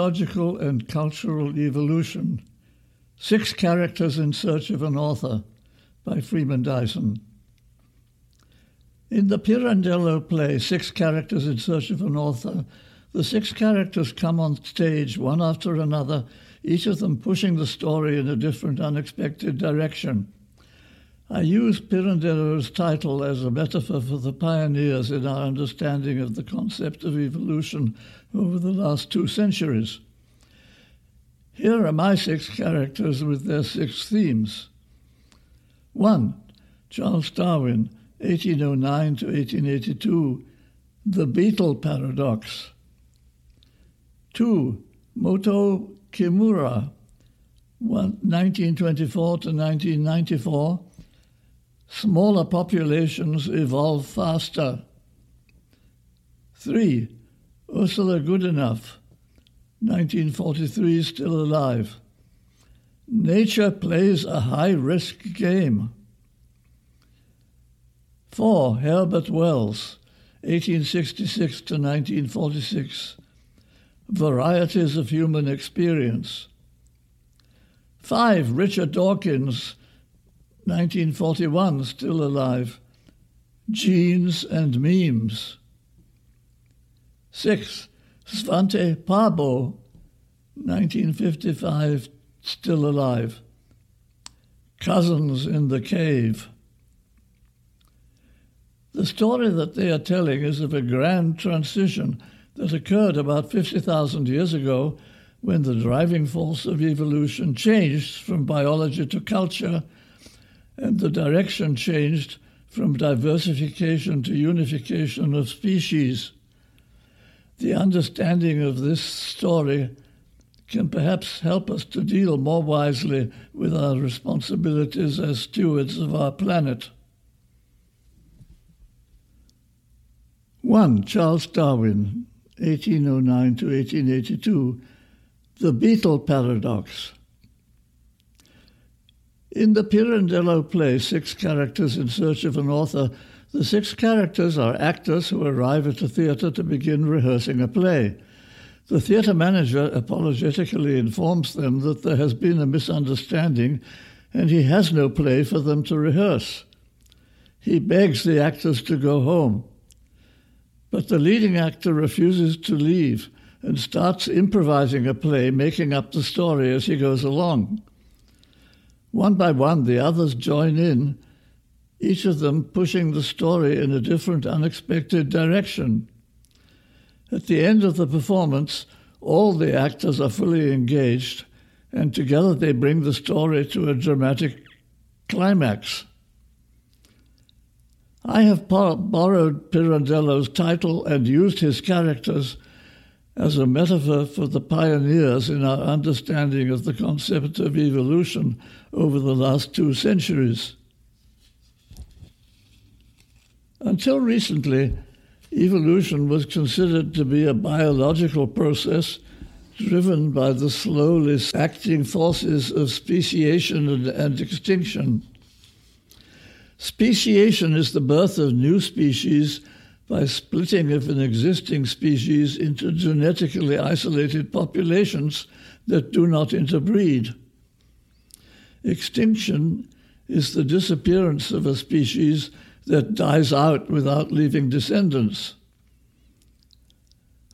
technological and cultural evolution. 6 Characters in Search of an Author by Freeman Dyson. In the Pirandello play, 6 Characters in Search of an Author, the 6 characters come on stage one after another, each of them pushing the story in a different, unexpected direction. I use Pirandello's title as a metaphor for the pioneers in our understanding of the concept of evolution over the last 2 centuries. Here are my 6 characters with their 6 themes. 1. Charles Darwin, 1809 to 1882, The Beetle Paradox. 2. Motoo Kimura, 1924 to 1994, Smaller Populations Evolve Faster. 3. Ursula Goodenough, 1943, still alive. Nature plays a high-risk game. 4. Herbert Wells, 1866 to 1946. Varieties of Human Experience. 5. Richard Dawkins, 1941, still alive. Genes and Memes. 6. Svante Pääbo, 1955, still alive. Cousins in the Cave. The story that they are telling is of a grand transition that occurred about 50,000 years ago when the driving force of evolution changed from biology to culture, and the direction changed from diversification to unification of species. The understanding of this story can perhaps help us to deal more wisely with our responsibilities as stewards of our planet. 1. Charles Darwin, 1809 to 1882, The Beetle Paradox. In the Pirandello play, 6 Characters in Search of an Author, the 6 characters are actors who arrive at a theatre to begin rehearsing a play. The theatre manager apologetically informs them that there has been a misunderstanding and he has no play for them to rehearse. He begs the actors to go home. But the leading actor refuses to leave and starts improvising a play, making up the story as he goes along. One by one, the others join in, each of them pushing the story in a different, unexpected direction. At the end of the performance, all the actors are fully engaged, and together they bring the story to a dramatic climax. I have borrowed Pirandello's title and used his characters as a metaphor for the pioneers in our understanding of the concept of evolution over the last 2 centuries. Until recently, evolution was considered to be a biological process driven by the slowly acting forces of speciation and extinction. Speciation is the birth of new species by splitting of an existing species into genetically isolated populations that do not interbreed. Extinction is the disappearance of a species that dies out without leaving descendants.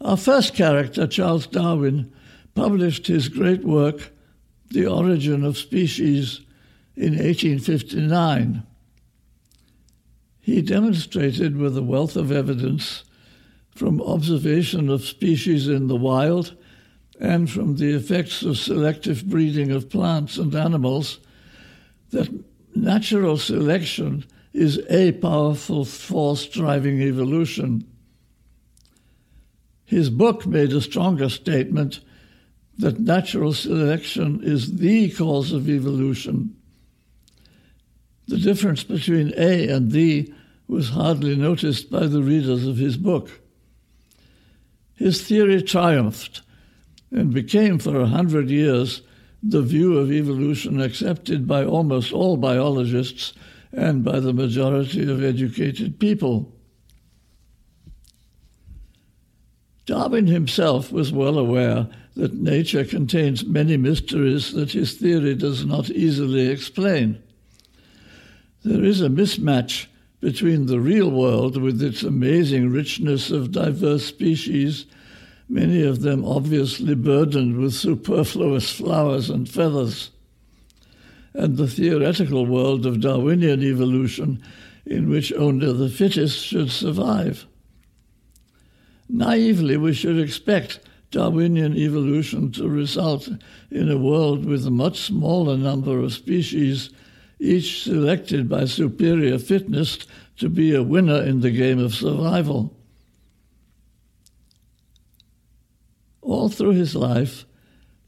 Our first character, Charles Darwin, published his great work, The Origin of Species, in 1859. He demonstrated with a wealth of evidence from observation of species in the wild and from the effects of selective breeding of plants and animals that natural selection is a powerful force driving evolution. His book made a stronger statement that natural selection is the cause of evolution. The difference between a and the was hardly noticed by the readers of his book. His theory triumphed and became for 100 years the view of evolution accepted by almost all biologists and by the majority of educated people. Darwin himself was well aware that nature contains many mysteries that his theory does not easily explain. There is a mismatch between the real world with its amazing richness of diverse species, many of them obviously burdened with superfluous flowers and feathers, and the theoretical world of Darwinian evolution, in which only the fittest should survive. Naively, we should expect Darwinian evolution to result in a world with a much smaller number of species, each selected by superior fitness to be a winner in the game of survival. All through his life,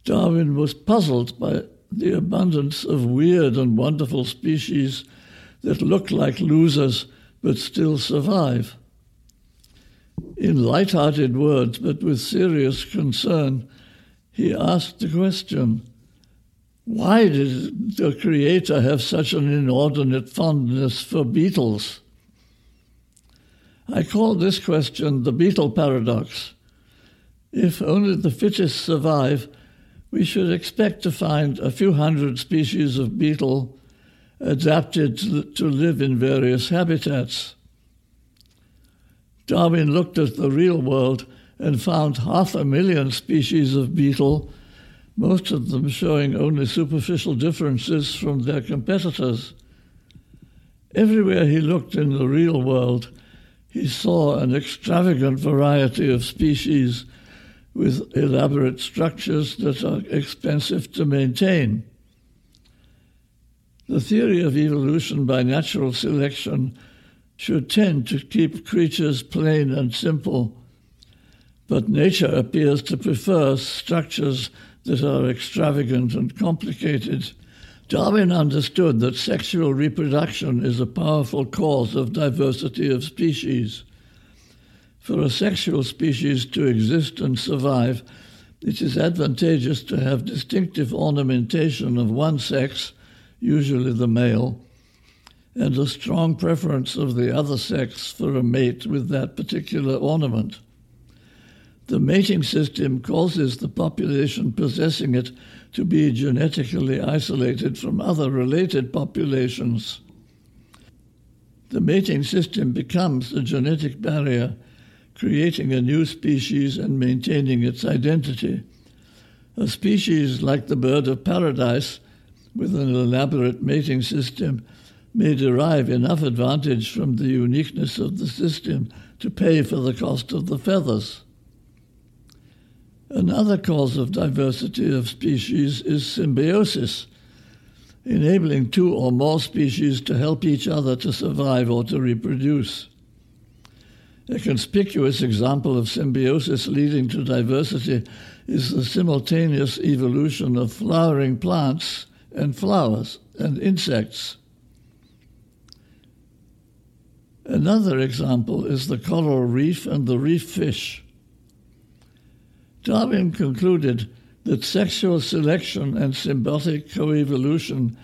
Darwin was puzzled by the abundance of weird and wonderful species that look like losers but still survive. In light-hearted words, but with serious concern, he asked the question, why did the Creator have such an inordinate fondness for beetles? I call this question the beetle paradox. If only the fittest survive, we should expect to find a few hundred species of beetle adapted to live in various habitats. Darwin looked at the real world and found 500,000 species of beetle, most of them showing only superficial differences from their competitors. Everywhere he looked in the real world, he saw an extravagant variety of species with elaborate structures that are expensive to maintain. The theory of evolution by natural selection should tend to keep creatures plain and simple, but nature appears to prefer structures that are extravagant and complicated. Darwin understood that sexual reproduction is a powerful cause of diversity of species. For a sexual species to exist and survive, it is advantageous to have distinctive ornamentation of one sex, usually the male, and a strong preference of the other sex for a mate with that particular ornament. The mating system causes the population possessing it to be genetically isolated from other related populations. The mating system becomes a genetic barrier, creating a new species and maintaining its identity. A species like the bird of paradise, with an elaborate mating system, may derive enough advantage from the uniqueness of the system to pay for the cost of the feathers. Another cause of diversity of species is symbiosis, enabling two or more species to help each other to survive or to reproduce. A conspicuous example of symbiosis leading to diversity is the simultaneous evolution of flowering plants and flowers and insects. Another example is the coral reef and the reef fish. Darwin concluded that sexual selection and symbiotic coevolution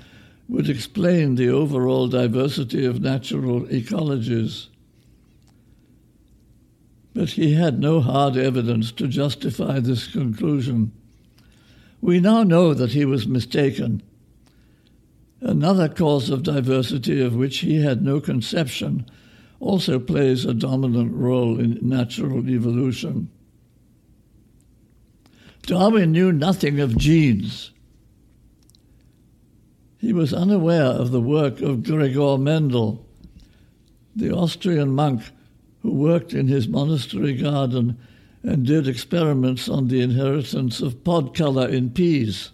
would explain the overall diversity of natural ecologies. But he had no hard evidence to justify this conclusion. We now know that he was mistaken. Another cause of diversity of which he had no conception also plays a dominant role in natural evolution. Darwin knew nothing of genes. He was unaware of the work of Gregor Mendel, the Austrian monk who worked in his monastery garden and did experiments on the inheritance of pod color in peas.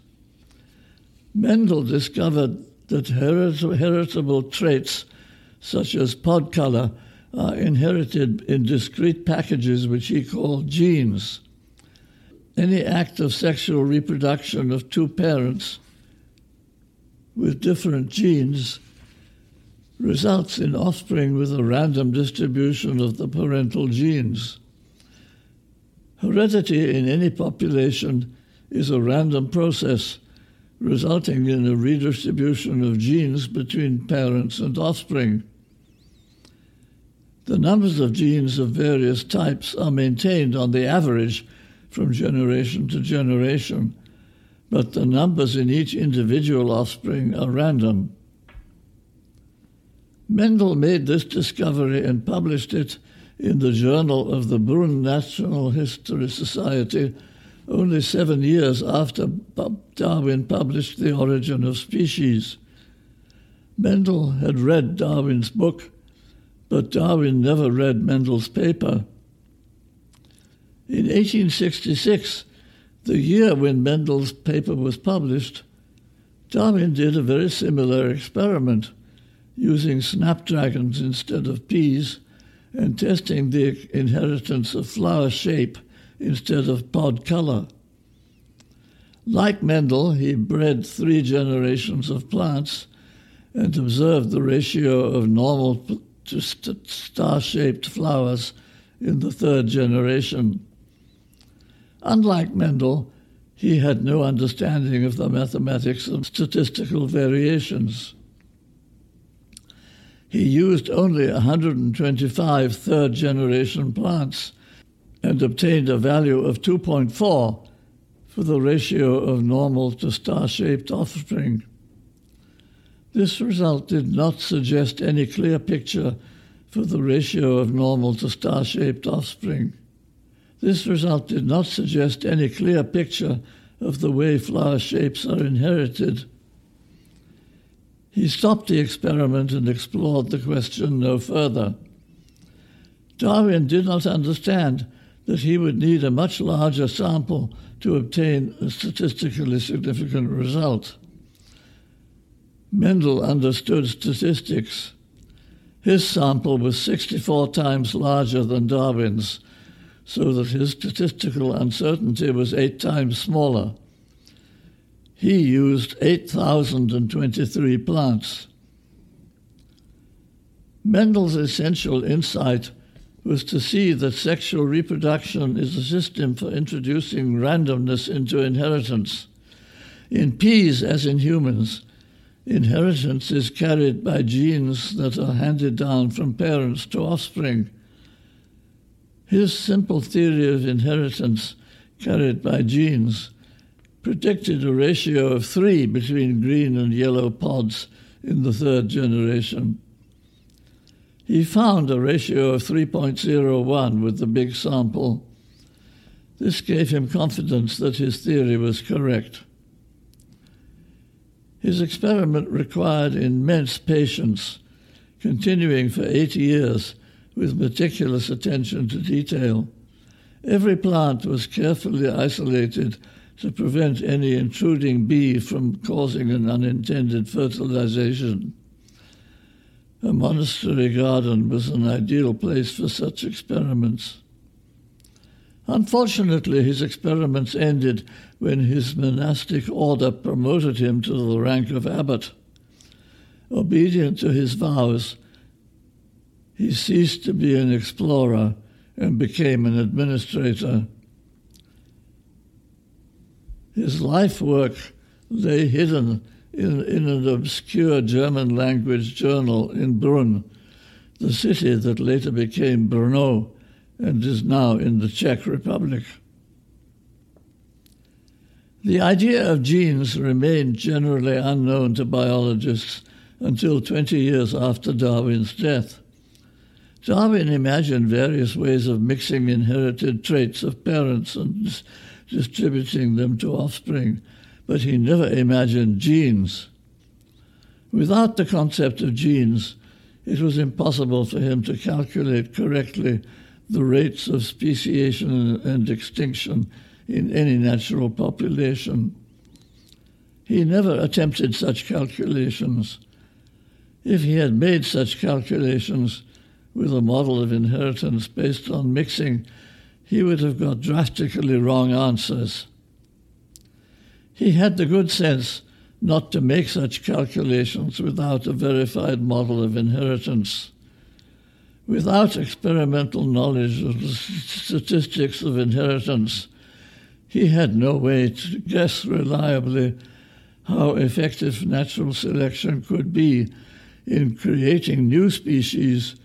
Mendel discovered that heritable traits such as pod color are inherited in discrete packages which he called genes. Any act of sexual reproduction of two parents with different genes results in offspring with a random distribution of the parental genes. Heredity in any population is a random process, resulting in a redistribution of genes between parents and offspring. The numbers of genes of various types are maintained on the average from generation to generation, but the numbers in each individual offspring are random. Mendel made this discovery and published it in the Journal of the Brünn National History Society only 7 years after Darwin published The Origin of Species. Mendel had read Darwin's book, but Darwin never read Mendel's paper. In 1866, the year when Mendel's paper was published, Darwin did a very similar experiment, using snapdragons instead of peas and testing the inheritance of flower shape instead of pod color. Like Mendel, he bred 3 generations of plants and observed the ratio of normal to star-shaped flowers in the 3rd generation. Unlike Mendel, he had no understanding of the mathematics of statistical variations. He used only 125 3rd-generation plants and obtained a value of 2.4 for the ratio of normal to star-shaped offspring. This result did not suggest any clear picture for the ratio of normal to star-shaped offspring. This result did not suggest any clear picture of the way flower shapes are inherited. He stopped the experiment and explored the question no further. Darwin did not understand that he would need a much larger sample to obtain a statistically significant result. Mendel understood statistics. His sample was 64 times larger than Darwin's, so that his statistical uncertainty was 8 times smaller. He used 8,023 plants. Mendel's essential insight was to see that sexual reproduction is a system for introducing randomness into inheritance. In peas, as in humans, inheritance is carried by genes that are handed down from parents to offspring. His simple theory of inheritance carried by genes predicted a ratio of 3 between green and yellow pods in the 3rd generation. He found a ratio of 3.01 with the big sample. This gave him confidence that his theory was correct. His experiment required immense patience, continuing for 8 years with meticulous attention to detail. Every plant was carefully isolated to prevent any intruding bee from causing an unintended fertilization. A monastery garden was an ideal place for such experiments. Unfortunately, his experiments ended when his monastic order promoted him to the rank of abbot. Obedient to his vows, he ceased to be an explorer and became an administrator. His life work lay hidden in an obscure German-language journal in Brünn, the city that later became Brno and is now in the Czech Republic. The idea of genes remained generally unknown to biologists until 20 years after Darwin's death. Darwin imagined various ways of mixing inherited traits of parents and distributing them to offspring, but he never imagined genes. Without the concept of genes, it was impossible for him to calculate correctly the rates of speciation and extinction in any natural population. He never attempted such calculations. If he had made such calculations with a model of inheritance based on mixing, he would have got drastically wrong answers. He had the good sense not to make such calculations without a verified model of inheritance. Without experimental knowledge of the statistics of inheritance, he had no way to guess reliably how effective natural selection could be in creating new species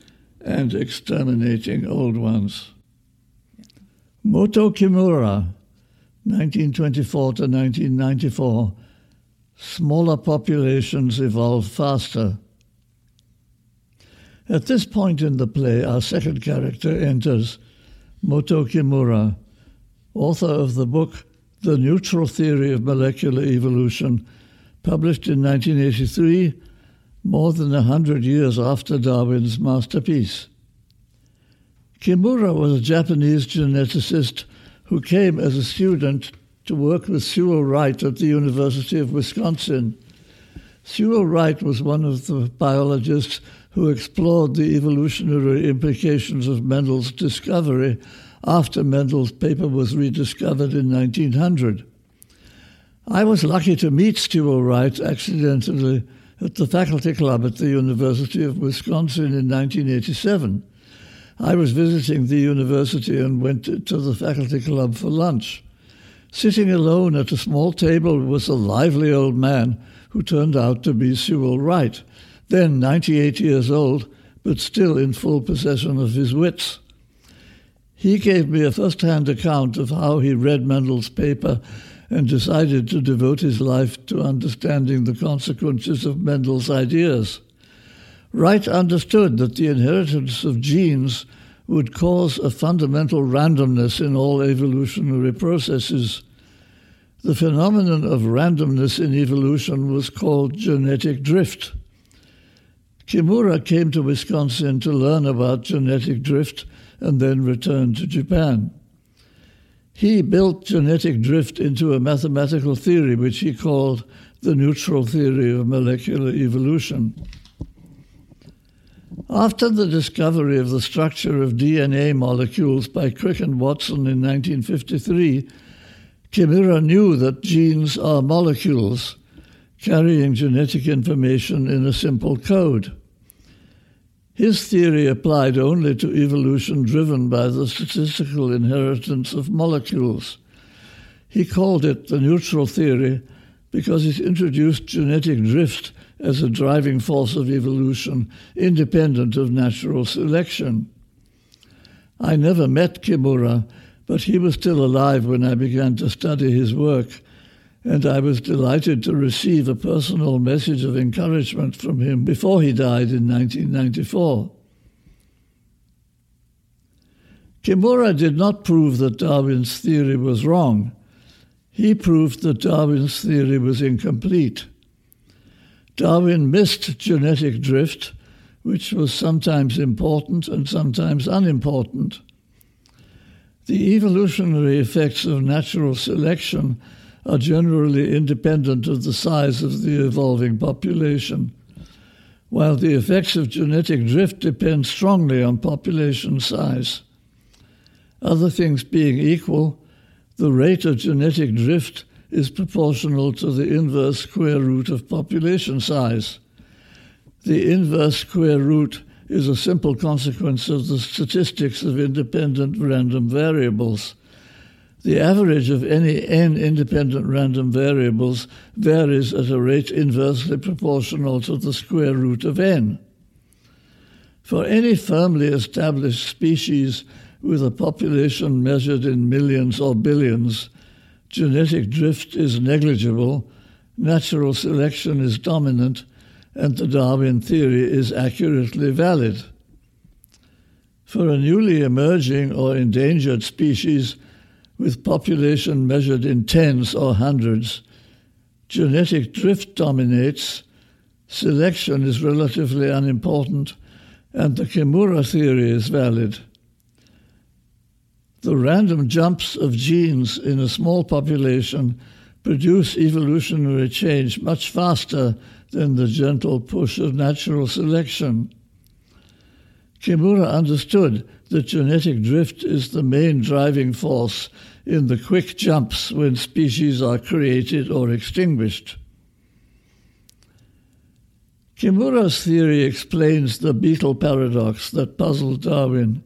and exterminating old ones. Motoo Kimura, 1924 to 1994, smaller populations evolve faster. At this point in the play, our second character enters, Motoo Kimura, author of the book The Neutral Theory of Molecular Evolution, published in 1983, more than 100 years after Darwin's masterpiece. Kimura was a Japanese geneticist who came as a student to work with Sewall Wright at the University of Wisconsin. Sewall Wright was one of the biologists who explored the evolutionary implications of Mendel's discovery after Mendel's paper was rediscovered in 1900. I was lucky to meet Sewall Wright accidentally at the faculty club at the University of Wisconsin in 1987. I was visiting the university and went to the faculty club for lunch. Sitting alone at a small table was a lively old man who turned out to be Sewall Wright, then 98 years old, but still in full possession of his wits. He gave me a first-hand account of how he read Mendel's paper and decided to devote his life to understanding the consequences of Mendel's ideas. Wright understood that the inheritance of genes would cause a fundamental randomness in all evolutionary processes. The phenomenon of randomness in evolution was called genetic drift. Kimura came to Wisconsin to learn about genetic drift and then returned to Japan. He built genetic drift into a mathematical theory which he called the neutral theory of molecular evolution. After the discovery of the structure of DNA molecules by Crick and Watson in 1953, Kimura knew that genes are molecules carrying genetic information in a simple code. His theory applied only to evolution driven by the statistical inheritance of molecules. He called it the neutral theory because it introduced genetic drift as a driving force of evolution independent of natural selection. I never met Kimura, but he was still alive when I began to study his work, and I was delighted to receive a personal message of encouragement from him before he died in 1994. Kimura did not prove that Darwin's theory was wrong. He proved that Darwin's theory was incomplete. Darwin missed genetic drift, which was sometimes important and sometimes unimportant. The evolutionary effects of natural selection are generally independent of the size of the evolving population, while the effects of genetic drift depend strongly on population size. Other things being equal, the rate of genetic drift is proportional to the inverse square root of population size. The inverse square root is a simple consequence of the statistics of independent random variables. The average of any n independent random variables varies at a rate inversely proportional to the square root of n. For any firmly established species with a population measured in millions or billions, genetic drift is negligible, natural selection is dominant, and the Darwin theory is accurately valid. For a newly emerging or endangered species with population measured in tens or hundreds, genetic drift dominates, selection is relatively unimportant, and the Kimura theory is valid. The random jumps of genes in a small population produce evolutionary change much faster than the gentle push of natural selection. Kimura understood that genetic drift is the main driving force in the quick jumps when species are created or extinguished. Kimura's theory explains the beetle paradox that puzzled Darwin.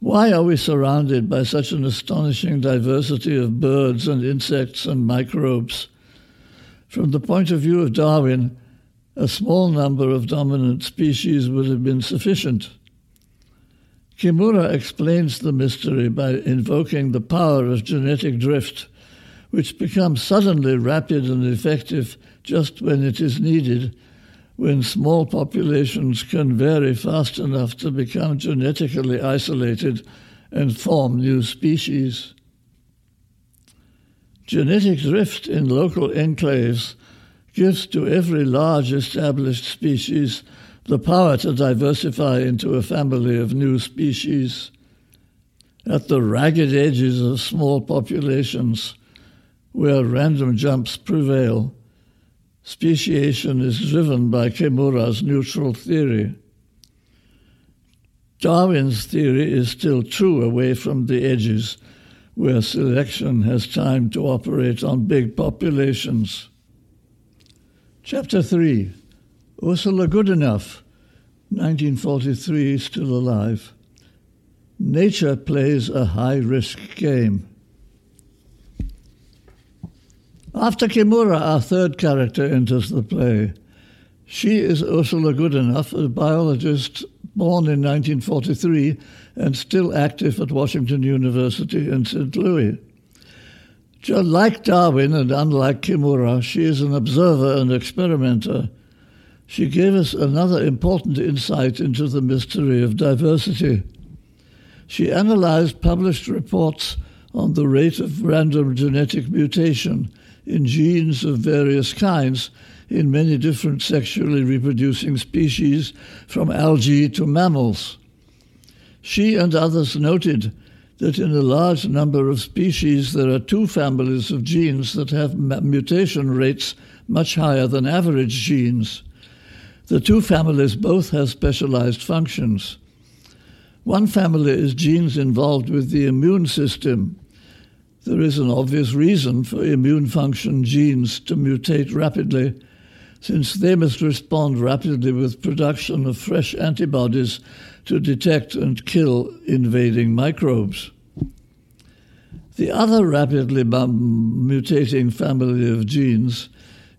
Why are we surrounded by such an astonishing diversity of birds and insects and microbes? From the point of view of Darwin, a small number of dominant species would have been sufficient. Kimura explains the mystery by invoking the power of genetic drift, which becomes suddenly rapid and effective just when it is needed, when small populations can vary fast enough to become genetically isolated and form new species. Genetic drift in local enclaves gives to every large established species the power to diversify into a family of new species. At the ragged edges of small populations, where random jumps prevail, speciation is driven by Kimura's neutral theory. Darwin's theory is still true away from the edges, where selection has time to operate on big populations. Chapter 3, Ursula Goodenough, 1943, still alive. Nature plays a high-risk game. After Kimura, our third character enters the play. She is Ursula Goodenough, a biologist born in 1943 and still active at Washington University in St. Louis. Like Darwin and unlike Kimura, she is an observer and experimenter. She gave us another important insight into the mystery of diversity. She analyzed published reports on the rate of random genetic mutation in genes of various kinds in many different sexually reproducing species, from algae to mammals. She and others noted that in a large number of species there are two families of genes that have mutation rates much higher than average genes. The two families both have specialized functions. One family is genes involved with the immune system. There is an obvious reason for immune function genes to mutate rapidly, since they must respond rapidly with production of fresh antibodies to detect and kill invading microbes. The other rapidly mutating family of genes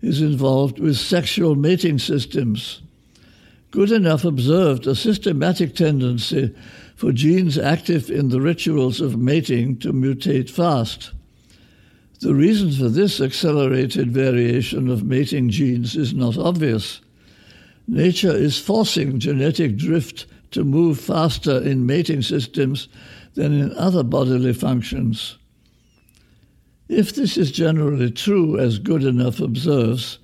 is involved with sexual mating systems. Goodenough observed a systematic tendency for genes active in the rituals of mating to mutate fast. The reason for this accelerated variation of mating genes is not obvious. Nature is forcing genetic drift to move faster in mating systems than in other bodily functions. If this is generally true, as Goodenough observes,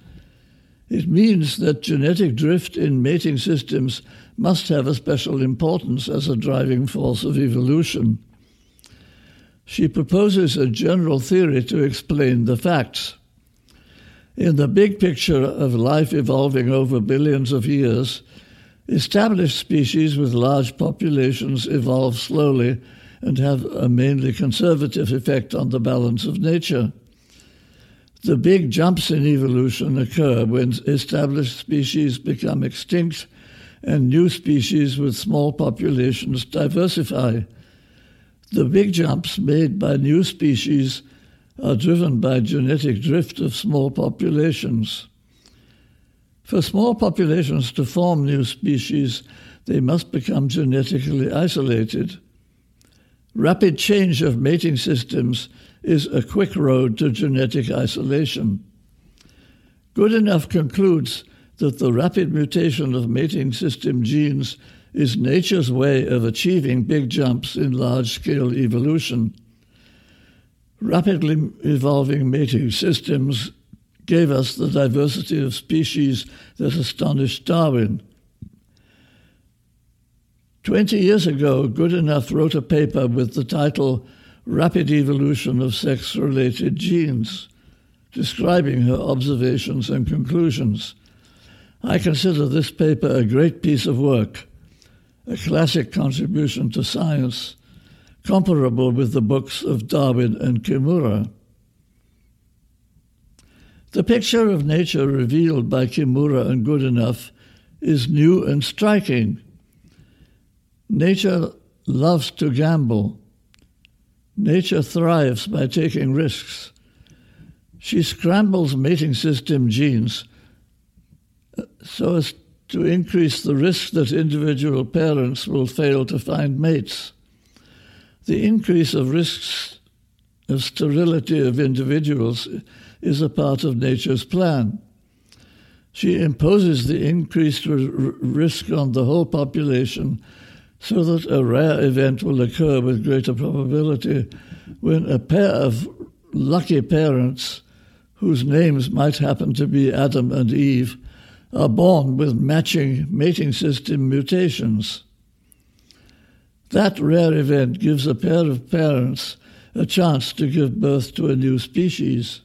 it means that genetic drift in mating systems must have a special importance as a driving force of evolution. She proposes a general theory to explain the facts. In the big picture of life evolving over billions of years, established species with large populations evolve slowly and have a mainly conservative effect on the balance of nature. The big jumps in evolution occur when established species become extinct and new species with small populations diversify. The big jumps made by new species are driven by genetic drift of small populations. For small populations to form new species, they must become genetically isolated. Rapid change of mating systems is a quick road to genetic isolation. Goodenough concludes that the rapid mutation of mating system genes is nature's way of achieving big jumps in large-scale evolution. Rapidly evolving mating systems gave us the diversity of species that astonished Darwin. 20 years ago, Goodenough wrote a paper with the title Rapid Evolution of Sex-Related Genes, describing her observations and conclusions. I consider this paper a great piece of work, a classic contribution to science, comparable with the books of Darwin and Kimura. The picture of nature revealed by Kimura and Goodenough is new and striking. Nature loves to gamble. Nature thrives by taking risks. She scrambles mating system genes so as to increase the risk that individual parents will fail to find mates. The increase of risks of sterility of individuals is a part of nature's plan. She imposes the increased risk on the whole population so that a rare event will occur with greater probability when a pair of lucky parents, whose names might happen to be Adam and Eve, are born with matching mating system mutations. That rare event gives a pair of parents a chance to give birth to a new species.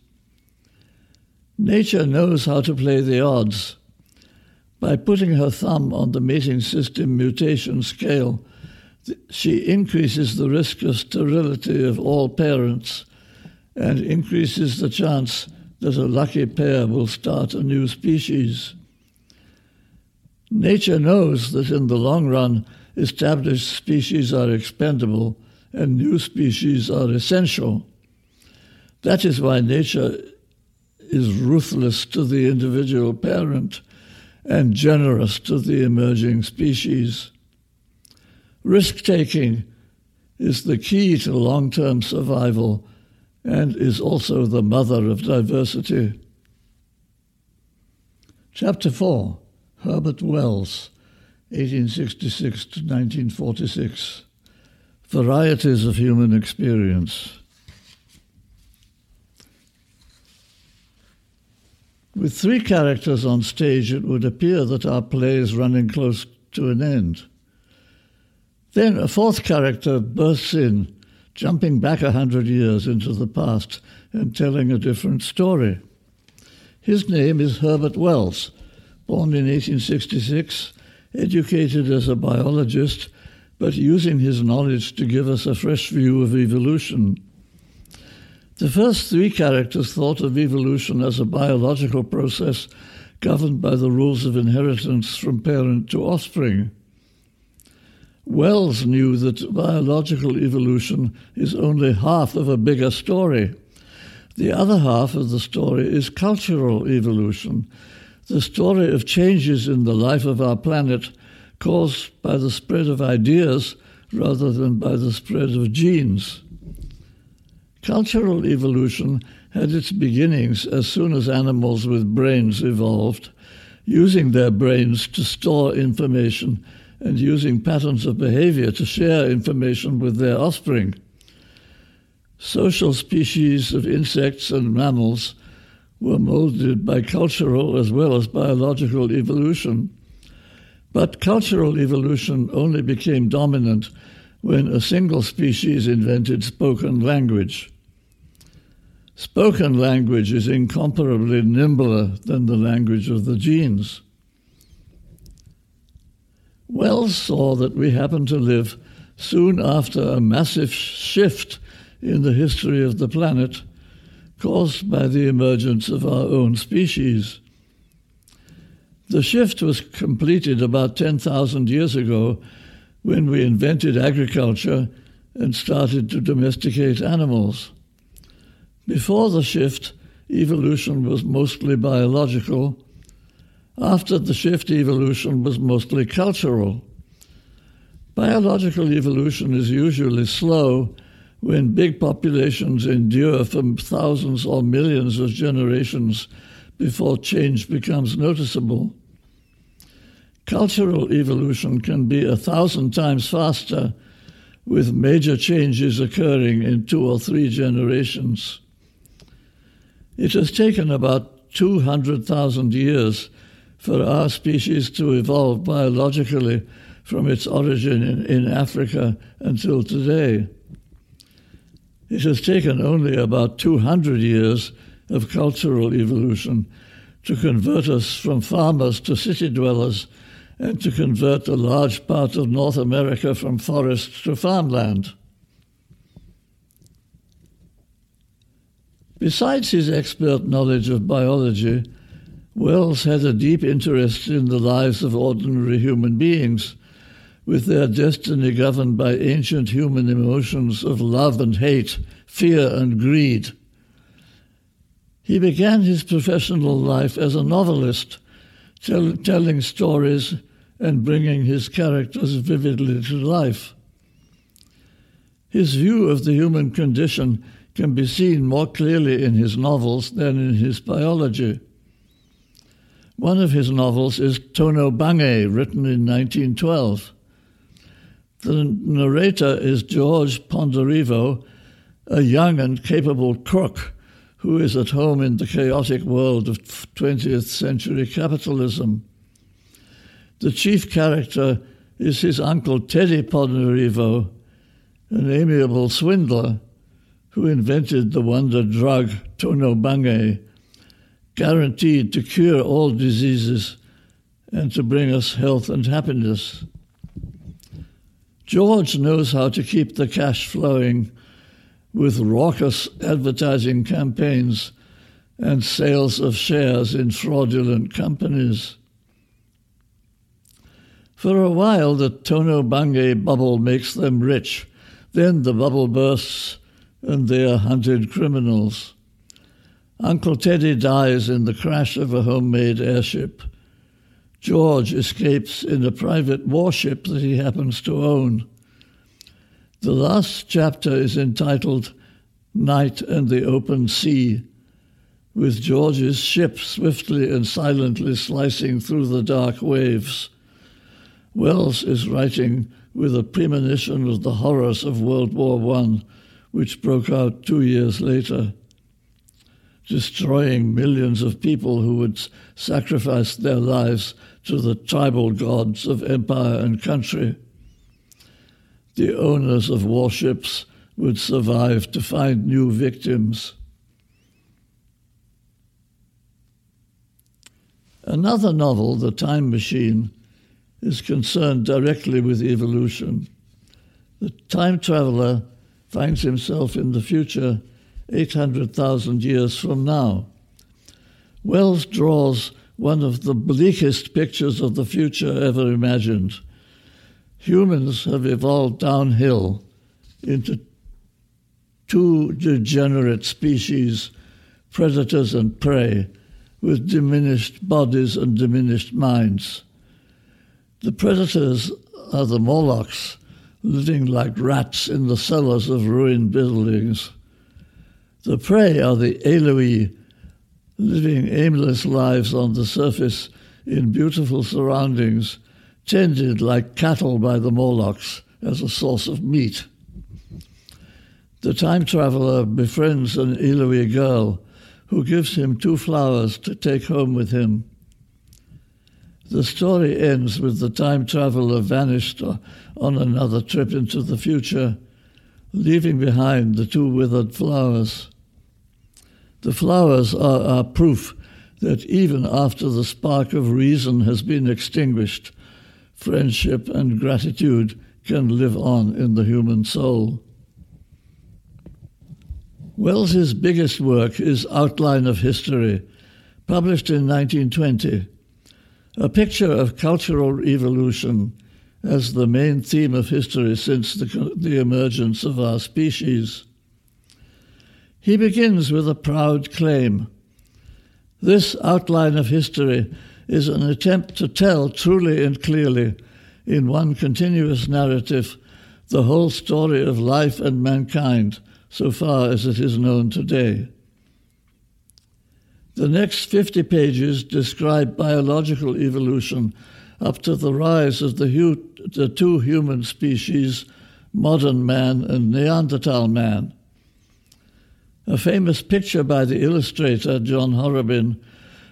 Nature knows how to play the odds. By putting her thumb on the mating system mutation scale, she increases the risk of sterility of all parents and increases the chance that a lucky pair will start a new species. Nature knows that in the long run, established species are expendable and new species are essential. That is why nature is ruthless to the individual parent and generous to the emerging species. Risk-taking is the key to long-term survival and is also the mother of diversity. Chapter 4, Herbert Wells, 1866 to 1946, Varieties of Human Experience. With three characters on stage, it would appear that our play is running close to an end. Then a fourth character bursts in, jumping back 100 years into the past and telling a different story. His name is Herbert Wells, born in 1866, educated as a biologist, but using his knowledge to give us a fresh view of evolution. The first three characters thought of evolution as a biological process governed by the rules of inheritance from parent to offspring. Wells knew that biological evolution is only half of a bigger story. The other half of the story is cultural evolution, the story of changes in the life of our planet caused by the spread of ideas rather than by the spread of genes. Cultural evolution had its beginnings as soon as animals with brains evolved, using their brains to store information and using patterns of behavior to share information with their offspring. Social species of insects and mammals were molded by cultural as well as biological evolution. But cultural evolution only became dominant when a single species invented spoken language. Spoken language is incomparably nimbler than the language of the genes. Wells saw that we happen to live soon after a massive shift in the history of the planet caused by the emergence of our own species. The shift was completed about 10,000 years ago when we invented agriculture and started to domesticate animals. Before the shift, evolution was mostly biological. After the shift, evolution was mostly cultural. Biological evolution is usually slow when big populations endure for thousands or millions of generations before change becomes noticeable. Cultural evolution can be 1,000 times faster, with major changes occurring in 2 or 3 generations. It has taken about 200,000 years for our species to evolve biologically from its origin in Africa until today. It has taken only about 200 years of cultural evolution to convert us from farmers to city dwellers and to convert a large part of North America from forests to farmland. Besides his expert knowledge of biology, Wells had a deep interest in the lives of ordinary human beings, with their destiny governed by ancient human emotions of love and hate, fear and greed. He began his professional life as a novelist, telling stories and bringing his characters vividly to life. His view of the human condition can be seen more clearly in his novels than in his biology. One of his novels is Tono-Bungay, written in 1912. The narrator is George Ponderevo, a young and capable crook who is at home in the chaotic world of 20th century capitalism. The chief character is his uncle Teddy Ponderevo, an amiable swindler who invented the wonder drug Tono-Bungay, guaranteed to cure all diseases and to bring us health and happiness. George knows how to keep the cash flowing with raucous advertising campaigns and sales of shares in fraudulent companies. For a while, the Tono-Bungay bubble makes them rich. Then the bubble bursts, and they are hunted criminals. Uncle Teddy dies in the crash of a homemade airship. George escapes in a private warship that he happens to own. The last chapter is entitled Night and the Open Sea, with George's ship swiftly and silently slicing through the dark waves. Wells is writing with a premonition of the horrors of World War I, which broke out 2 years later, destroying millions of people who would sacrifice their lives to the tribal gods of empire and country. The owners of warships would survive to find new victims. Another novel, The Time Machine, is concerned directly with evolution. The time traveler finds himself in the future 800,000 years from now. Wells draws one of the bleakest pictures of the future ever imagined. Humans have evolved downhill into two degenerate species, predators and prey, with diminished bodies and diminished minds. The predators are the Morlocks, living like rats in the cellars of ruined buildings. The prey are the Eloi, living aimless lives on the surface in beautiful surroundings, tended like cattle by the Morlocks as a source of meat. The time traveler befriends an Eloi girl who gives him 2 flowers to take home with him. The story ends with the time traveler vanished on another trip into the future, leaving behind the 2 withered flowers. The flowers are our proof that even after the spark of reason has been extinguished, friendship and gratitude can live on in the human soul. Wells's biggest work is Outline of History, published in 1920. A picture of cultural evolution as the main theme of history since the emergence of our species. He begins with a proud claim. This outline of history is an attempt to tell truly and clearly, in one continuous narrative, the whole story of life and mankind so far as it is known today. The next 50 pages describe biological evolution up to the rise of the 2 human species, modern man and Neanderthal man. A famous picture by the illustrator John Horrabin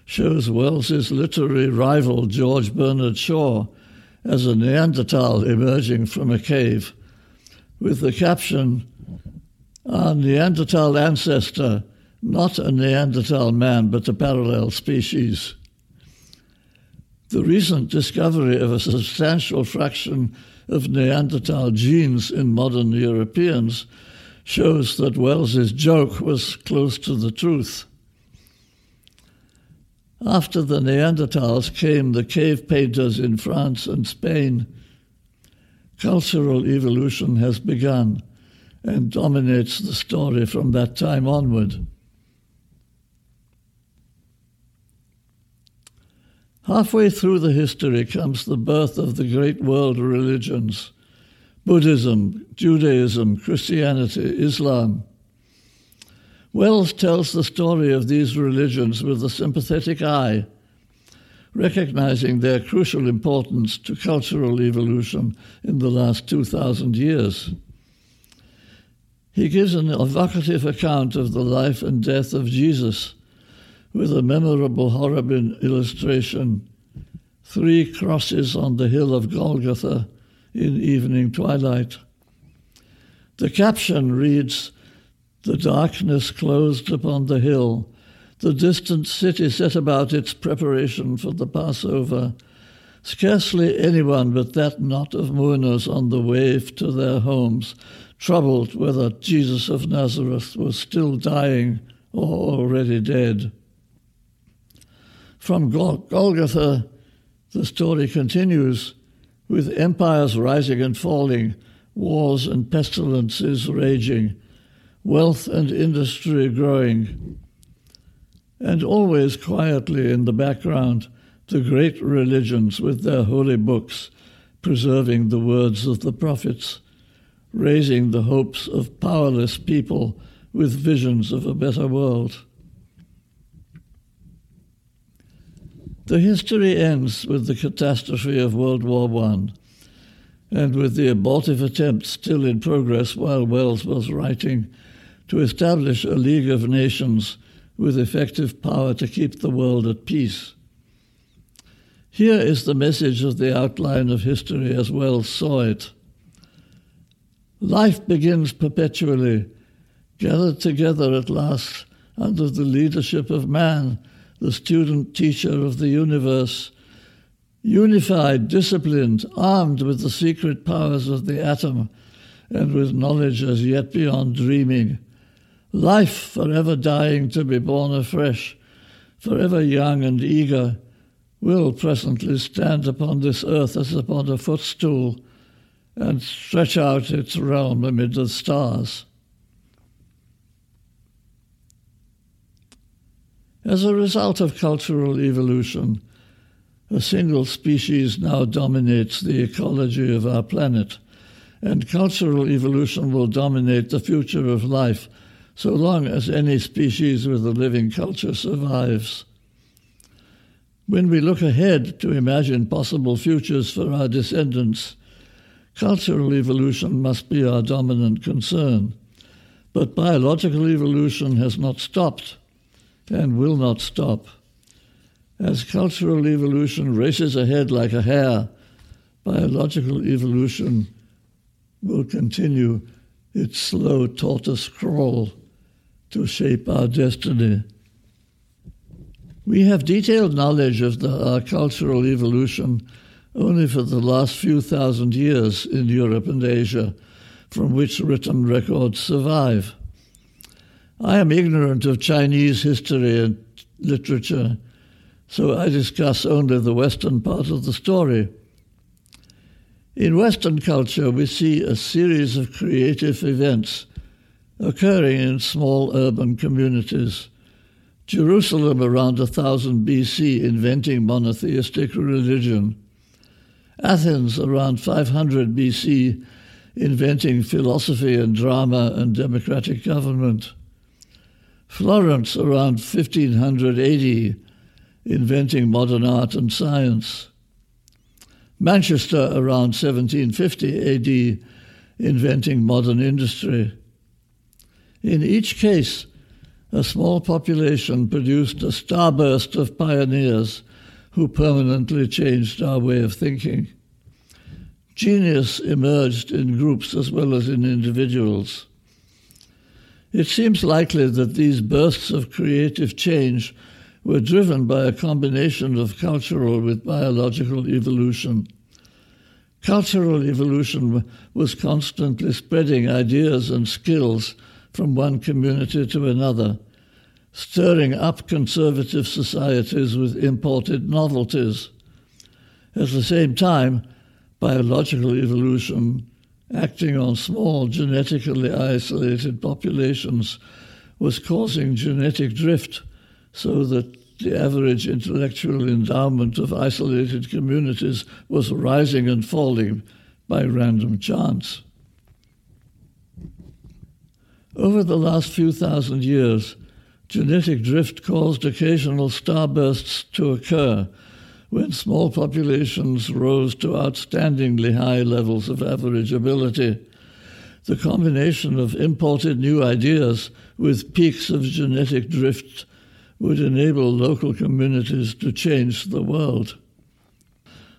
shows Wells's literary rival George Bernard Shaw as a Neanderthal emerging from a cave, with the caption, "Our Neanderthal ancestor, not a Neanderthal man, but a parallel species." The recent discovery of a substantial fraction of Neanderthal genes in modern Europeans shows that Wells's joke was close to the truth. After the Neanderthals came the cave painters in France and Spain. Cultural evolution has begun and dominates the story from that time onward. Halfway through the history comes the birth of the great world religions: Buddhism, Judaism, Christianity, Islam. Wells tells the story of these religions with a sympathetic eye, recognizing their crucial importance to cultural evolution in the last 2,000 years. He gives an evocative account of the life and death of Jesus, with a memorable Horrabin illustration, three crosses on the hill of Golgotha in evening twilight. The caption reads, "The darkness closed upon the hill. The distant city set about its preparation for the Passover. Scarcely anyone but that knot of mourners on the way to their homes, troubled whether Jesus of Nazareth was still dying or already dead." From Golgotha, the story continues, with empires rising and falling, wars and pestilences raging, wealth and industry growing. And always quietly in the background, the great religions with their holy books, preserving the words of the prophets, raising the hopes of powerless people with visions of a better world. The history ends with the catastrophe of World War I, and with the abortive attempt still in progress while Wells was writing to establish a League of Nations with effective power to keep the world at peace. Here is the message of the outline of history as Wells saw it. Life begins perpetually, gathered together at last under the leadership of man, the student teacher of the universe, unified, disciplined, armed with the secret powers of the atom and with knowledge as yet beyond dreaming. Life forever dying to be born afresh, forever young and eager, will presently stand upon this earth as upon a footstool and stretch out its realm amid the stars. As a result of cultural evolution, a single species now dominates the ecology of our planet, and cultural evolution will dominate the future of life so long as any species with a living culture survives. When we look ahead to imagine possible futures for our descendants, cultural evolution must be our dominant concern. But biological evolution has not stopped, and will not stop. As cultural evolution races ahead like a hare, biological evolution will continue its slow tortoise crawl to shape our destiny. We have detailed knowledge of our cultural evolution only for the last few thousand years in Europe and Asia, from which written records survive. I am ignorant of Chinese history and literature, so I discuss only the Western part of the story. In Western culture, we see a series of creative events occurring in small urban communities. Jerusalem around 1000 BC inventing monotheistic religion. Athens around 500 BC inventing philosophy and drama and democratic government. Florence around 1500 AD, inventing modern art and science. Manchester around 1750 AD, inventing modern industry. In each case, a small population produced a starburst of pioneers who permanently changed our way of thinking. Genius emerged in groups as well as in individuals. It seems likely that these bursts of creative change were driven by a combination of cultural with biological evolution. Cultural evolution was constantly spreading ideas and skills from one community to another, stirring up conservative societies with imported novelties. At the same time, biological evolution, acting on small genetically isolated populations, was causing genetic drift so that The average intellectual endowment of isolated communities was rising and falling by random chance. Over the last few thousand years, genetic drift caused occasional starbursts to occur when small populations rose to outstandingly high levels of average ability. The combination of imported new ideas with peaks of genetic drift would enable local communities to change the world.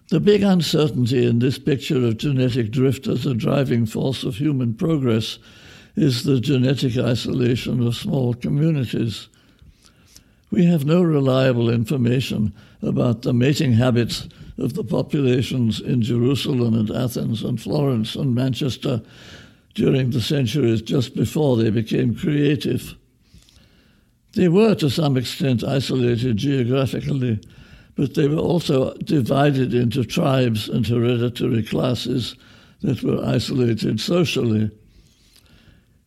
The big uncertainty in this picture of genetic drift as a driving force of human progress is the genetic isolation of small communities. We have no reliable information about the mating habits of the populations in Jerusalem and Athens and Florence and Manchester during the centuries just before they became creative. They were to some extent isolated geographically, but they were also divided into tribes and hereditary classes that were isolated socially.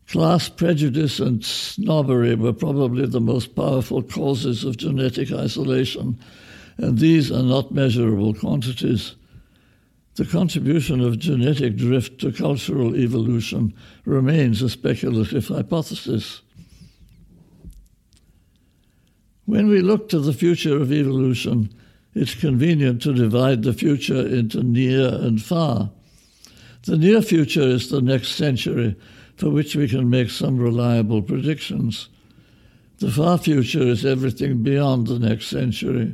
Class prejudice and snobbery were probably the most powerful causes of genetic isolation, and these are not measurable quantities. The contribution of genetic drift to cultural evolution remains a speculative hypothesis. When we look to the future of evolution, it's convenient to divide the future into near and far. The near future is the next century, for which we can make some reliable predictions. The far future is everything beyond the next century.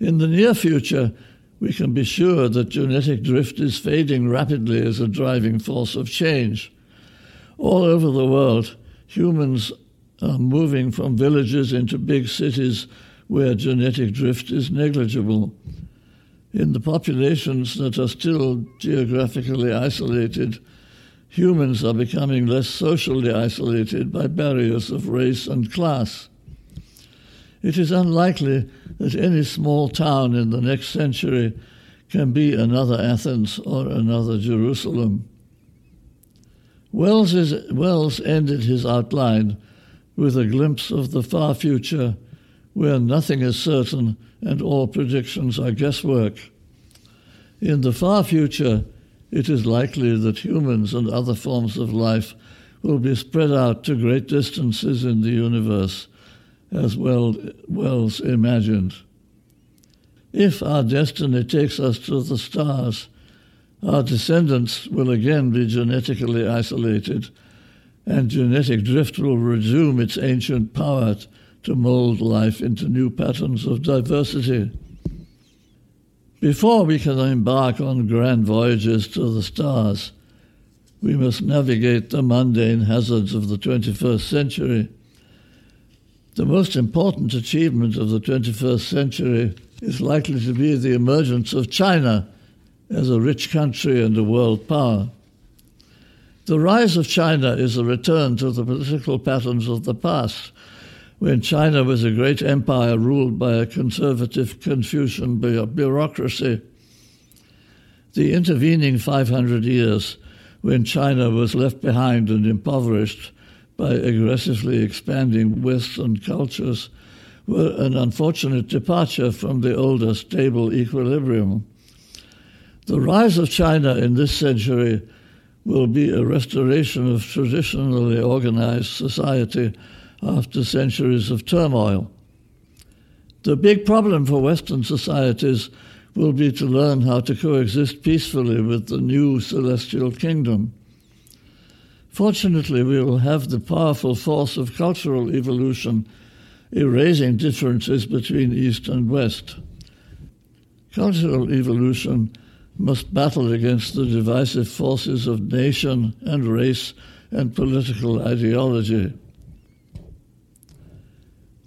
In the near future, we can be sure that genetic drift is fading rapidly as a driving force of change. All over the world, humans are moving from villages into big cities where genetic drift is negligible. In the populations that are still geographically isolated, humans are becoming less socially isolated by barriers of race and class. It is unlikely that any small town in the next century can be another Athens or another Jerusalem. Wells ended his outline with a glimpse of the far future where nothing is certain and all predictions are guesswork. In the far future, it is likely that humans and other forms of life will be spread out to great distances in the universe, as Wells imagined. If our destiny takes us to the stars, our descendants will again be genetically isolated, and genetic drift will resume its ancient power to mold life into new patterns of diversity. Before we can embark on grand voyages to the stars, we must navigate the mundane hazards of the 21st century. The most important achievement of the 21st century is likely to be the emergence of China as a rich country and a world power. The rise of China is a return to the political patterns of the past, when China was a great empire ruled by a conservative Confucian bureaucracy. The intervening 500 years, when China was left behind and impoverished by aggressively expanding Western cultures, were an unfortunate departure from the older stable equilibrium. The rise of China in this century will be a restoration of traditionally organized society after centuries of turmoil. The big problem for Western societies will be to learn how to coexist peacefully with the new celestial kingdom. Fortunately, we will have the powerful force of cultural evolution erasing differences between East and West. Cultural evolution must battle against the divisive forces of nation and race and political ideology.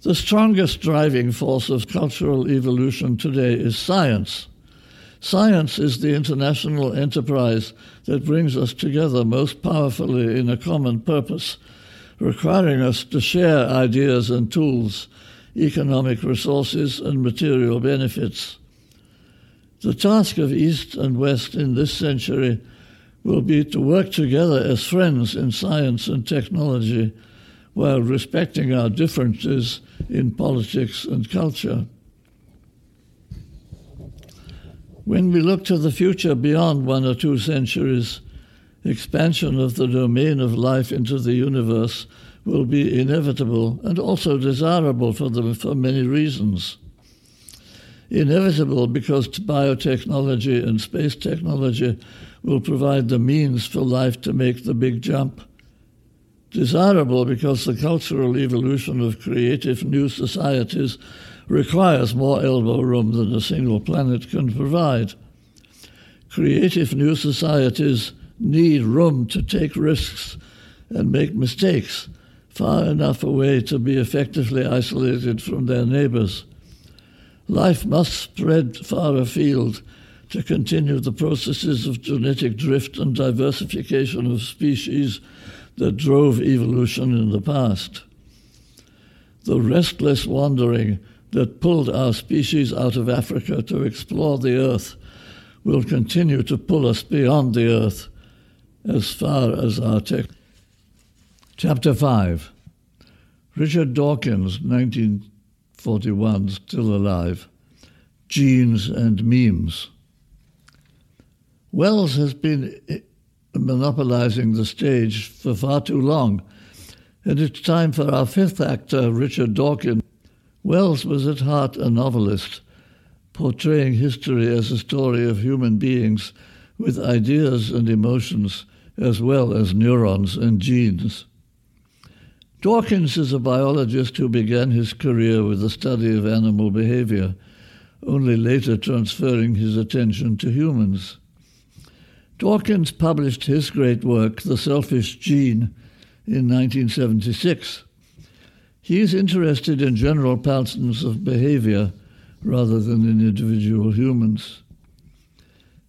The strongest driving force of cultural evolution today is science. Science is the international enterprise that brings us together most powerfully in a common purpose, requiring us to share ideas and tools, economic resources and material benefits. The task of East and West in this century will be to work together as friends in science and technology while respecting our differences in politics and culture. When we look to the future beyond 1 or 2 centuries, expansion of the domain of life into the universe will be inevitable and also desirable for many reasons. Inevitable because biotechnology and space technology will provide the means for life to make the big jump. Desirable because the cultural evolution of creative new societies requires more elbow room than a single planet can provide. Creative new societies need room to take risks and make mistakes far enough away to be effectively isolated from their neighbors. Life must spread far afield to continue the processes of genetic drift and diversification of species that drove evolution in the past. The restless wandering that pulled our species out of Africa to explore the earth will continue to pull us beyond the earth as far as our tech. Chapter 5. Richard Dawkins, 1941, still alive. Genes and memes. Wells has been monopolizing the stage for far too long, and it's time for our fifth actor, Richard Dawkins. Wells was at heart a novelist, portraying history as a story of human beings with ideas and emotions as well as neurons and genes. Dawkins is a biologist who began his career with the study of animal behavior, only later transferring his attention to humans. Dawkins published his great work, The Selfish Gene, in 1976. He is interested in general patterns of behavior rather than in individual humans.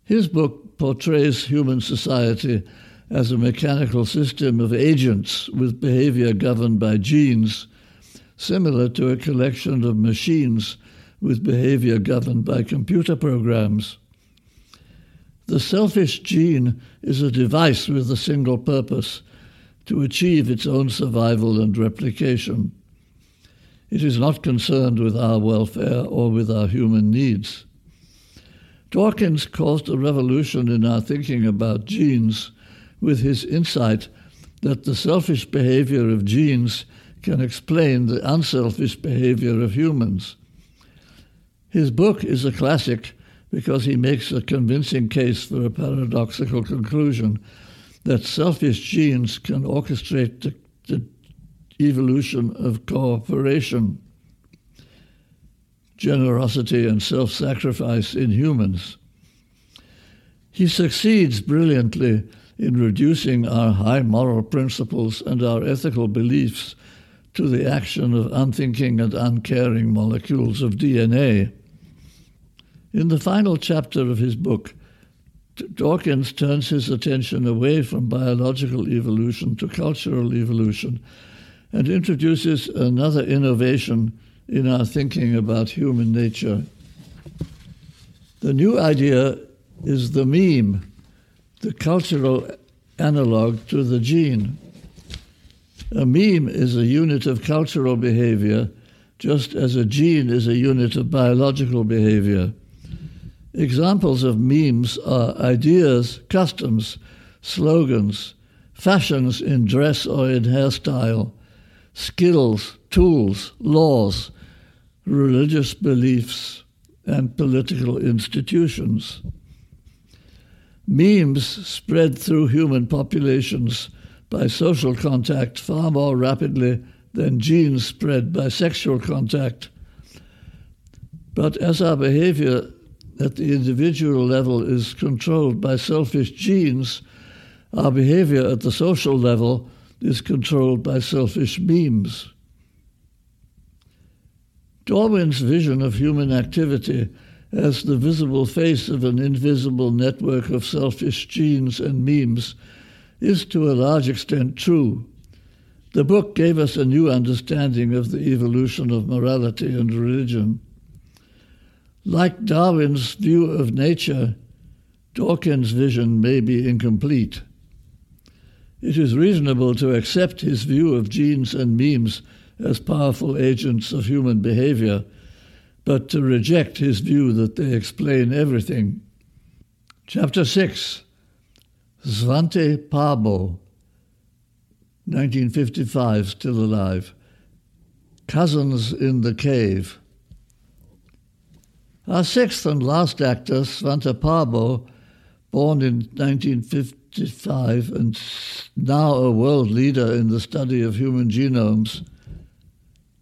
His book portrays human society as a mechanical system of agents with behavior governed by genes, similar to a collection of machines with behavior governed by computer programs. The selfish gene is a device with a single purpose, to achieve its own survival and replication. It is not concerned with our welfare or with our human needs. Dawkins caused a revolution in our thinking about genes with his insight that the selfish behavior of genes can explain the unselfish behavior of humans. His book is a classic because he makes a convincing case for a paradoxical conclusion that selfish genes can orchestrate the evolution of cooperation, generosity, and self-sacrifice in humans. He succeeds brilliantly in reducing our high moral principles and our ethical beliefs to the action of unthinking and uncaring molecules of DNA. In the final chapter of his book, Dawkins turns his attention away from biological evolution to cultural evolution and introduces another innovation in our thinking about human nature. The new idea is the meme, the cultural analog to the gene. A meme is a unit of cultural behavior, just as a gene is a unit of biological behavior. Examples of memes are ideas, customs, slogans, fashions in dress or in hairstyle, skills, tools, laws, religious beliefs, and political institutions. Memes spread through human populations by social contact far more rapidly than genes spread by sexual contact. But as our behavior at the individual level is controlled by selfish genes, our behavior at the social level is controlled by selfish memes. Darwin's vision of human activity as the visible face of an invisible network of selfish genes and memes is to a large extent true. The book gave us a new understanding of the evolution of morality and religion. Like Darwin's view of nature, Dawkins' vision may be incomplete. it is reasonable to accept his view of genes and memes as powerful agents of human behavior, but to reject his view that they explain everything. Chapter 6, Svante Pääbo, 1955, still alive. Cousins in the Cave. Our sixth and last actor, Svante Pääbo, born in 1955 and now a world leader in the study of human genomes,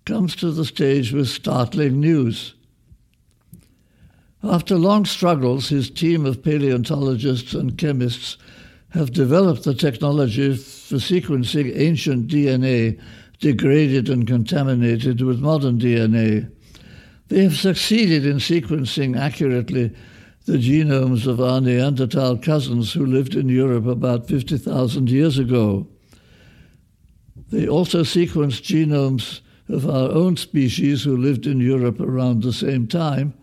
comes to the stage with startling news. After long struggles, his team of paleontologists and chemists have developed the technology for sequencing ancient DNA degraded and contaminated with modern DNA. They have succeeded in sequencing accurately the genomes of our Neanderthal cousins who lived in Europe about 50,000 years ago. They also sequenced genomes of our own species who lived in Europe around the same time,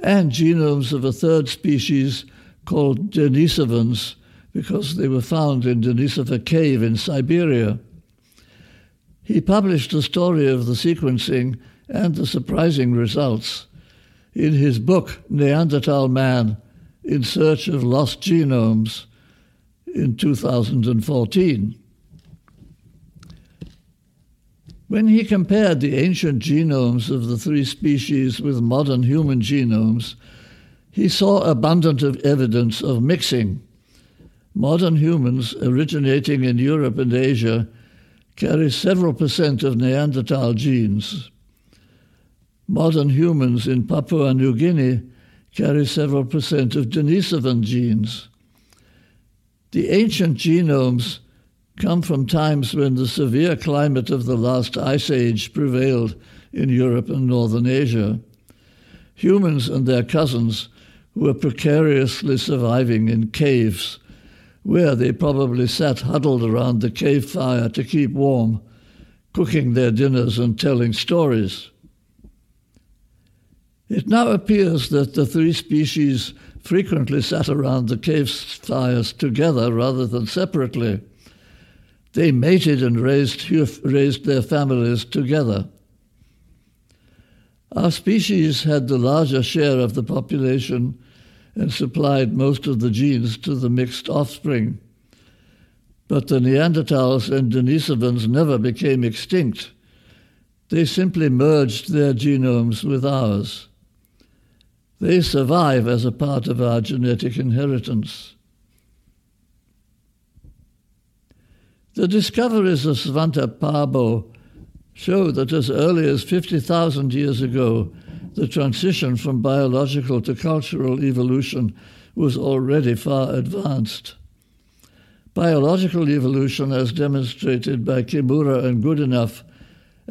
and genomes of a third species called Denisovans, because they were found in Denisova Cave in Siberia. He published a story of the sequencing and the surprising results in his book, Neanderthal Man, In Search of Lost Genomes, in 2014. When he compared the ancient genomes of the three species with modern human genomes, he saw abundant evidence of mixing. Modern humans originating in Europe and Asia carry several percent of Neanderthal genes. Modern humans in Papua New Guinea carry several percent of Denisovan genes. The ancient genomes come from times when the severe climate of the last ice age prevailed in Europe and northern Asia. Humans and their cousins were precariously surviving in caves, where they probably sat huddled around the cave fire to keep warm, cooking their dinners and telling stories. It now appears that the three species frequently sat around the cave fires together rather than separately. They mated and raised their families together. Our species had the larger share of the population and supplied most of the genes to the mixed offspring. But the Neanderthals and Denisovans never became extinct. They simply merged their genomes with ours. They survive as a part of our genetic inheritance. The discoveries of Svante Pääbo show that as early as 50,000 years ago, the transition from biological to cultural evolution was already far advanced. Biological evolution, as demonstrated by Kimura and Goodenough,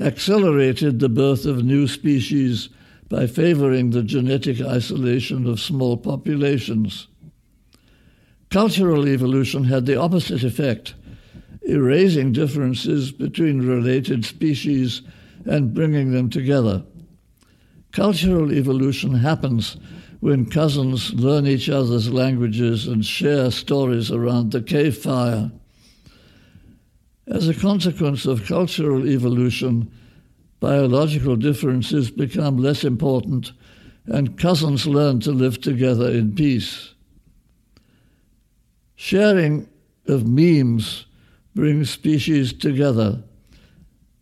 accelerated the birth of new species by favoring the genetic isolation of small populations. Cultural evolution had the opposite effect, erasing differences between related species and bringing them together. Cultural evolution happens when cousins learn each other's languages and share stories around the cave fire. As a consequence of cultural evolution, biological differences become less important, and cousins learn to live together in peace. Sharing of memes brings species together,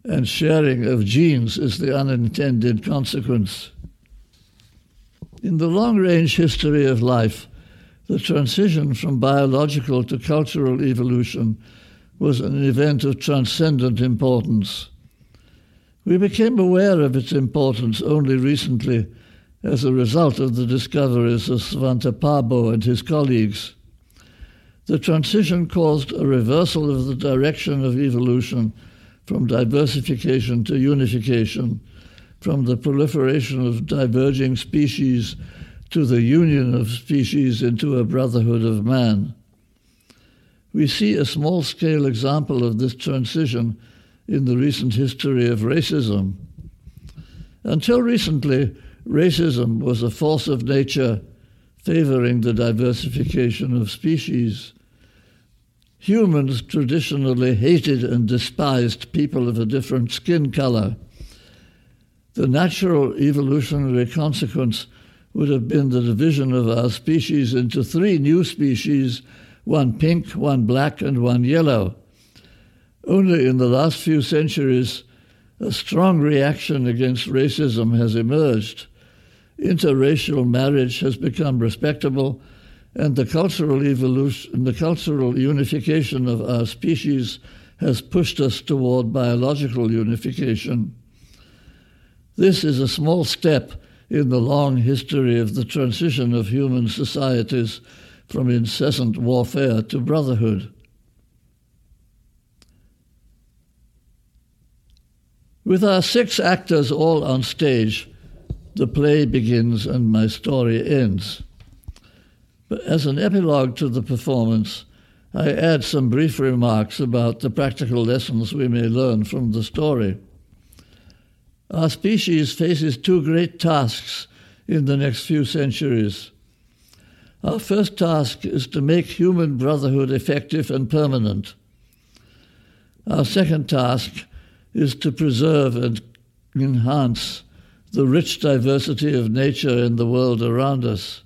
and sharing of genes is the unintended consequence. In the long-range history of life, the transition from biological to cultural evolution was an event of transcendent importance. We became aware of its importance only recently as a result of the discoveries of Svante Pääbo and his colleagues. The transition caused a reversal of the direction of evolution from diversification to unification, from the proliferation of diverging species to the union of species into a brotherhood of man. We see a small-scale example of this transition in the recent history of racism. Until recently, racism was a force of nature favoring the diversification of species. humans traditionally hated and despised people of a different skin color. The natural evolutionary consequence would have been the division of our species into three new species, one pink, one black, and one yellow. Only in the last few centuries, a strong reaction against racism has emerged. Interracial marriage has become respectable, and the cultural unification of our species has pushed us toward biological unification. This is a small step in the long history of the transition of human societies from incessant warfare to brotherhood. With our six actors all on stage, the play begins and my story ends. But as an epilogue to the performance, I add some brief remarks about the practical lessons we may learn from the story. Our species faces two great tasks in the next few centuries. Our first task is to make human brotherhood effective and permanent. Our second task is to preserve and enhance the rich diversity of nature in the world around us.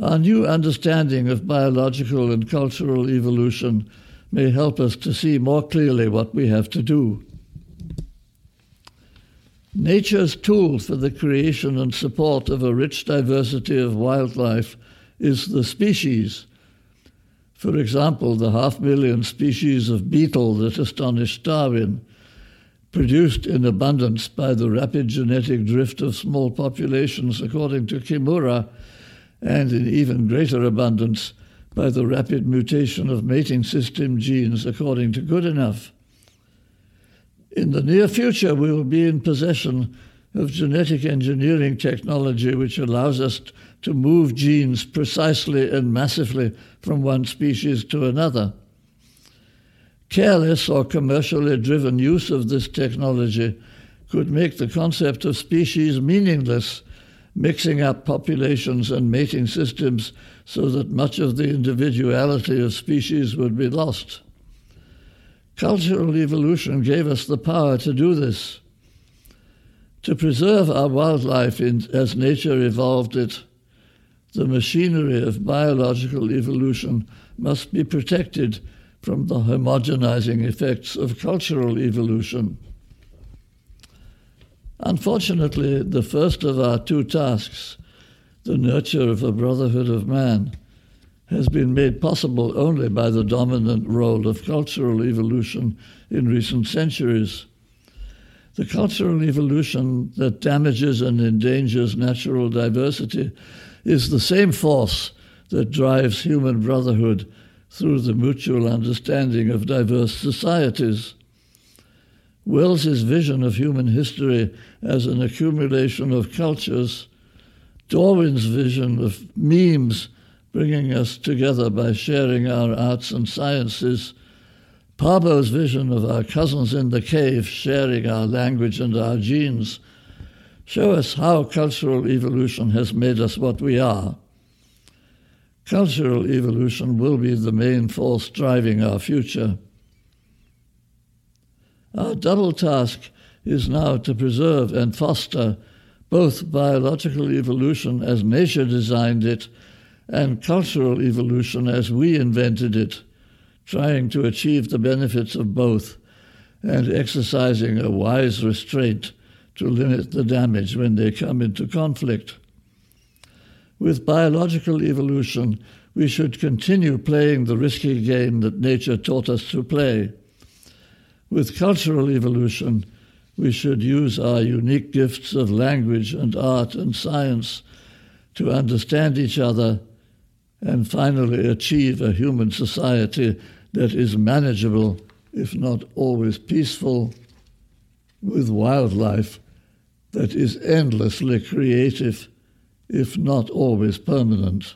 Our new understanding of biological and cultural evolution may help us to see more clearly what we have to do. Nature's tool for the creation and support of a rich diversity of wildlife is the species. For example, the 500,000 species of beetle that astonished Darwin, produced in abundance by the rapid genetic drift of small populations, according to Kimura, and in even greater abundance by the rapid mutation of mating system genes, according to Goodenough. In the near future, we will be in possession of genetic engineering technology which allows us to move genes precisely and massively from one species to another. Careless or commercially driven use of this technology could make the concept of species meaningless, mixing up populations and mating systems so that much of the individuality of species would be lost. Cultural evolution gave us the power to do this. To preserve our wildlife as nature evolved it, the machinery of biological evolution must be protected from the homogenizing effects of cultural evolution. Unfortunately, the first of our two tasks, the nurture of a brotherhood of man, has been made possible only by the dominant role of cultural evolution in recent centuries. The cultural evolution that damages and endangers natural diversity is the same force that drives human brotherhood through the mutual understanding of diverse societies. Wells's vision of human history as an accumulation of cultures, Darwin's vision of memes bringing us together by sharing our arts and sciences, Pääbo's vision of our cousins in the cave sharing our language and our genes, show us how cultural evolution has made us what we are. Cultural evolution will be the main force driving our future. Our double task is now to preserve and foster both biological evolution as nature designed it and cultural evolution as we invented it, trying to achieve the benefits of both and exercising a wise restraint to limit the damage when they come into conflict. With biological evolution, we should continue playing the risky game that nature taught us to play. With cultural evolution, we should use our unique gifts of language and art and science to understand each other and finally achieve a human society that is manageable, if not always peaceful, with wildlife that is endlessly creative, if not always permanent.